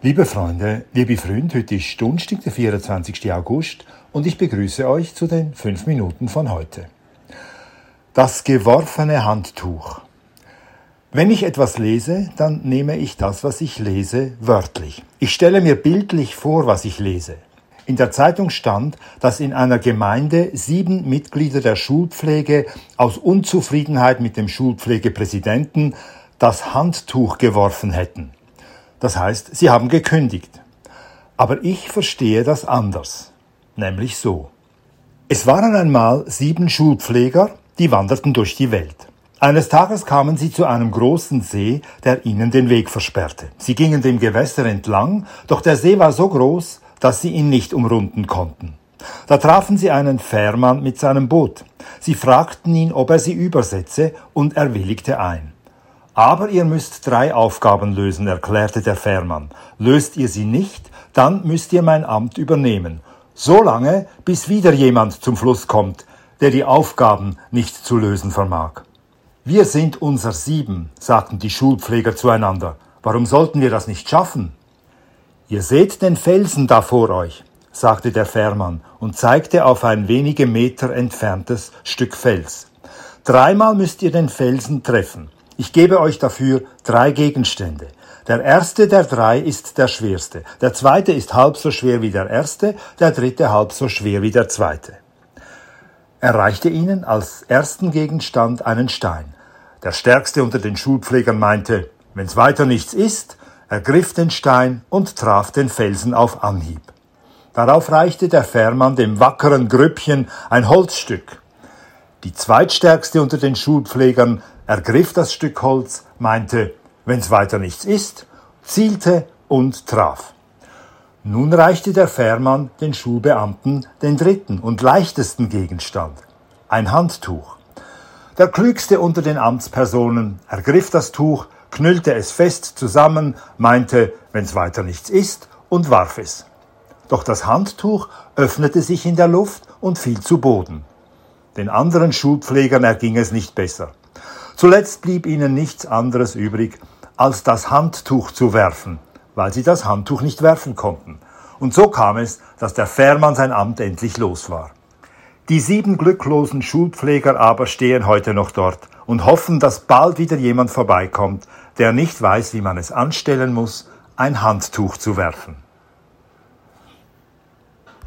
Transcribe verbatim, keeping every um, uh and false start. Liebe Freunde, liebe Freunde, heute ist Donnerstag, der vierundzwanzigsten August und ich begrüße euch zu den fünf Minuten von heute. Das geworfene Handtuch. Wenn ich etwas lese, dann nehme ich das, was ich lese, wörtlich. Ich stelle mir bildlich vor, was ich lese. In der Zeitung stand, dass in einer Gemeinde sieben Mitglieder der Schulpflege aus Unzufriedenheit mit dem Schulpflegepräsidenten das Handtuch geworfen hätten. Das heißt, sie haben gekündigt. Aber ich verstehe das anders. Nämlich so. Es waren einmal sieben Schulpfleger, die wanderten durch die Welt. Eines Tages kamen sie zu einem großen See, der ihnen den Weg versperrte. Sie gingen dem Gewässer entlang, doch der See war so groß, dass sie ihn nicht umrunden konnten. Da trafen sie einen Fährmann mit seinem Boot. Sie fragten ihn, ob er sie übersetze, und er willigte ein. Aber ihr müsst drei Aufgaben lösen, erklärte der Fährmann. Löst ihr sie nicht, dann müsst ihr mein Amt übernehmen. So lange, bis wieder jemand zum Fluss kommt, der die Aufgaben nicht zu lösen vermag. Wir sind unser Sieben, sagten die Schulpfleger zueinander. Warum sollten wir das nicht schaffen? Ihr seht den Felsen da vor euch, sagte der Fährmann und zeigte auf ein wenige Meter entferntes Stück Fels. Dreimal müsst ihr den Felsen treffen. Ich gebe euch dafür drei Gegenstände. Der erste der drei ist der schwerste, der zweite ist halb so schwer wie der erste, der dritte halb so schwer wie der zweite. Er reichte ihnen als ersten Gegenstand einen Stein. Der stärkste unter den Schulpflegern meinte, wenn's weiter nichts ist, ergriff den Stein und traf den Felsen auf Anhieb. Darauf reichte der Fährmann dem wackeren Grüppchen ein Holzstück. Die zweitstärkste unter den Schulpflegern ergriff das Stück Holz, meinte, wenn's weiter nichts ist, zielte und traf. Nun reichte der Fährmann den Schulbeamten den dritten und leichtesten Gegenstand, ein Handtuch. Der klügste unter den Amtspersonen ergriff das Tuch, knüllte es fest zusammen, meinte, wenn's weiter nichts ist, und warf es. Doch das Handtuch öffnete sich in der Luft und fiel zu Boden. Den anderen Schulpflegern erging es nicht besser. Zuletzt blieb ihnen nichts anderes übrig, als das Handtuch zu werfen, weil sie das Handtuch nicht werfen konnten. Und so kam es, dass der Fährmann sein Amt endlich los war. Die sieben glücklosen Schulpfleger aber stehen heute noch dort und hoffen, dass bald wieder jemand vorbeikommt, der nicht weiß, wie man es anstellen muss, ein Handtuch zu werfen.